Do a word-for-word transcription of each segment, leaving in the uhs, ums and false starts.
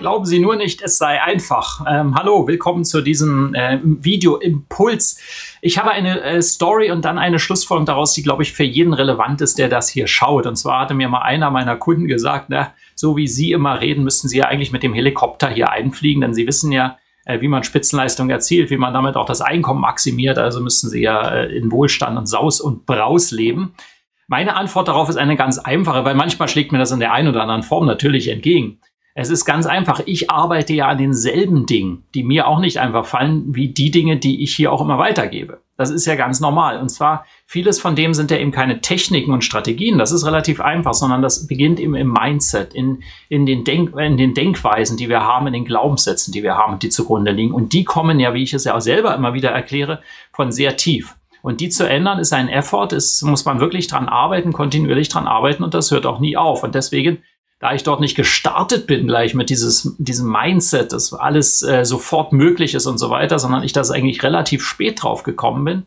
Glauben Sie nur nicht, es sei einfach. Ähm, hallo, willkommen zu diesem äh, Video-Impuls. Ich habe eine äh, Story und dann eine Schlussfolgerung daraus, die, glaube ich, für jeden relevant ist, der das hier schaut. Und zwar hatte mir mal einer meiner Kunden gesagt, na, so wie Sie immer reden, müssten Sie ja eigentlich mit dem Helikopter hier einfliegen, denn Sie wissen ja, äh, wie man Spitzenleistung erzielt, wie man damit auch das Einkommen maximiert. Also müssen Sie ja äh, in Wohlstand und Saus und Braus leben. Meine Antwort darauf ist eine ganz einfache, weil manchmal schlägt mir das in der einen oder anderen Form natürlich entgegen. Es ist ganz einfach, ich arbeite ja an denselben Dingen, die mir auch nicht einfach fallen, wie die Dinge, die ich hier auch immer weitergebe. Das ist ja ganz normal. Und zwar, vieles von dem sind ja eben keine Techniken und Strategien, das ist relativ einfach, sondern das beginnt eben im Mindset, in, in, den Denk- in den Denkweisen, die wir haben, in den Glaubenssätzen, die wir haben, die zugrunde liegen. Und die kommen ja, wie ich es ja auch selber immer wieder erkläre, von sehr tief. Und die zu ändern ist ein Effort, ist, muss man wirklich dran arbeiten, kontinuierlich dran arbeiten und das hört auch nie auf. Und deswegen, da ich dort nicht gestartet bin gleich mit dieses, diesem Mindset, dass alles äh, sofort möglich ist und so weiter, sondern ich das eigentlich relativ spät drauf gekommen bin,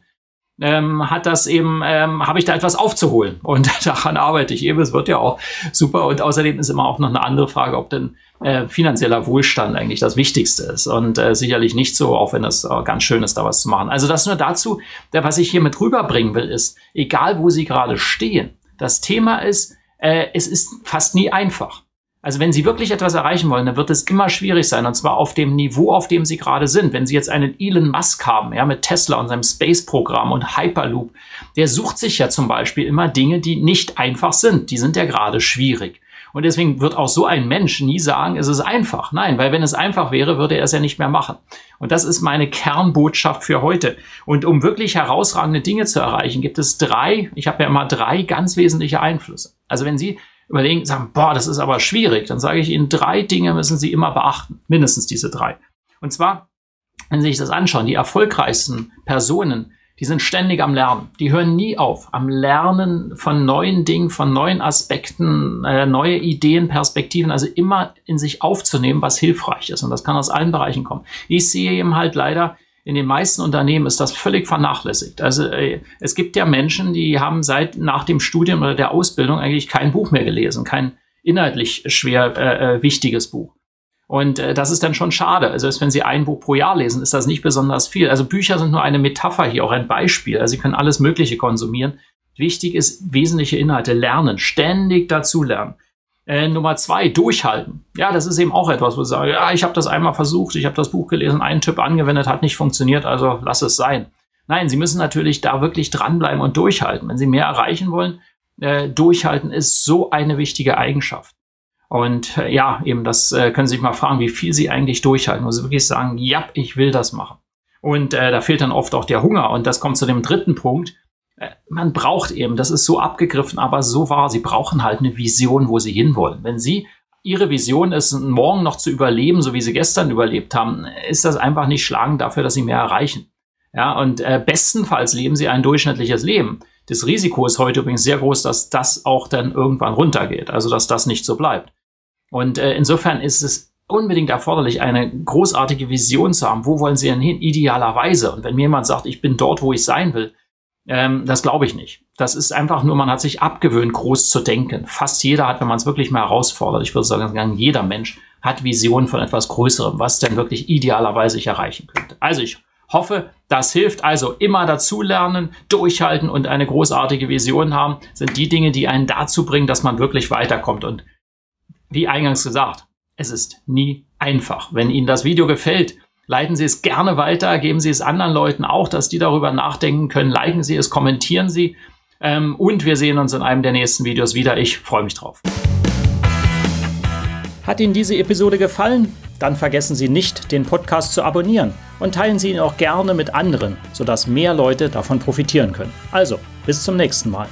ähm, hat das eben, ähm, habe ich da etwas aufzuholen. Und daran arbeite ich eben. Es wird ja auch super. Und außerdem ist immer auch noch eine andere Frage, ob denn äh, finanzieller Wohlstand eigentlich das Wichtigste ist. Und äh, sicherlich nicht so, auch wenn es äh, ganz schön ist, da was zu machen. Also das nur dazu, der, was ich hier mit rüberbringen will, ist, egal wo Sie gerade stehen, das Thema ist, es ist fast nie einfach. Also wenn Sie wirklich etwas erreichen wollen, dann wird es immer schwierig sein, und zwar auf dem Niveau, auf dem Sie gerade sind. Wenn Sie jetzt einen Elon Musk haben, ja, mit Tesla und seinem Space-Programm und Hyperloop, der sucht sich ja zum Beispiel immer Dinge, die nicht einfach sind. Die sind ja gerade schwierig. Und deswegen wird auch so ein Mensch nie sagen, es ist einfach. Nein, weil wenn es einfach wäre, würde er es ja nicht mehr machen. Und das ist meine Kernbotschaft für heute. Und um wirklich herausragende Dinge zu erreichen, gibt es drei, ich habe ja immer drei ganz wesentliche Einflüsse. Also wenn Sie überlegen, sagen, boah, das ist aber schwierig, dann sage ich Ihnen, drei Dinge müssen Sie immer beachten, mindestens diese drei. Und zwar, wenn Sie sich das anschauen, die erfolgreichsten Personen, die sind ständig am Lernen. Die hören nie auf. Am Lernen von neuen Dingen, von neuen Aspekten, äh, neue Ideen, Perspektiven. Also immer in sich aufzunehmen, was hilfreich ist. Und das kann aus allen Bereichen kommen. Ich sehe eben halt leider, in den meisten Unternehmen ist das völlig vernachlässigt. Also äh, es gibt ja Menschen, die haben seit nach dem Studium oder der Ausbildung eigentlich kein Buch mehr gelesen. Kein inhaltlich schwer äh, wichtiges Buch. Und äh, das ist dann schon schade. Also wenn Sie ein Buch pro Jahr lesen, ist das nicht besonders viel. Also Bücher sind nur eine Metapher hier, auch ein Beispiel. Also Sie können alles Mögliche konsumieren. Wichtig ist, wesentliche Inhalte lernen, ständig dazulernen. Äh, Nummer zwei, durchhalten. Ja, das ist eben auch etwas, wo Sie sagen, ja, ich habe das einmal versucht, ich habe das Buch gelesen, einen Tipp angewendet, hat nicht funktioniert, also lass es sein. Nein, Sie müssen natürlich da wirklich dranbleiben und durchhalten. Wenn Sie mehr erreichen wollen, äh, durchhalten ist so eine wichtige Eigenschaft. Und äh, ja, eben das äh, können Sie sich mal fragen, wie viel Sie eigentlich durchhalten, wo Sie wirklich sagen, ja, ich will das machen. Und äh, da fehlt dann oft auch der Hunger. Und das kommt zu dem dritten Punkt. Äh, man braucht eben, das ist so abgegriffen, aber so wahr, Sie brauchen halt eine Vision, wo Sie hinwollen. Wenn Sie, Ihre Vision ist, morgen noch zu überleben, so wie Sie gestern überlebt haben, ist das einfach nicht schlagend dafür, dass Sie mehr erreichen. Ja, und äh, bestenfalls leben Sie ein durchschnittliches Leben. Das Risiko ist heute übrigens sehr groß, dass das auch dann irgendwann runtergeht, also dass das nicht so bleibt. Und äh, insofern ist es unbedingt erforderlich, eine großartige Vision zu haben. Wo wollen Sie denn hin? Idealerweise. Und wenn mir jemand sagt, ich bin dort, wo ich sein will, ähm, das glaube ich nicht. Das ist einfach nur, man hat sich abgewöhnt, groß zu denken. Fast jeder hat, wenn man es wirklich mal herausfordert, ich würde sagen, jeder Mensch hat Visionen von etwas Größerem, was denn wirklich idealerweise ich erreichen könnte. Also ich hoffe, das hilft. Also immer dazulernen, durchhalten und eine großartige Vision haben, sind die Dinge, die einen dazu bringen, dass man wirklich weiterkommt. Und wie eingangs gesagt, es ist nie einfach. Wenn Ihnen das Video gefällt, leiten Sie es gerne weiter, geben Sie es anderen Leuten auch, dass die darüber nachdenken können. Liken Sie es, kommentieren Sie ähm, und wir sehen uns in einem der nächsten Videos wieder. Ich freue mich drauf. Hat Ihnen diese Episode gefallen? Dann vergessen Sie nicht, den Podcast zu abonnieren und teilen Sie ihn auch gerne mit anderen, sodass mehr Leute davon profitieren können. Also, bis zum nächsten Mal.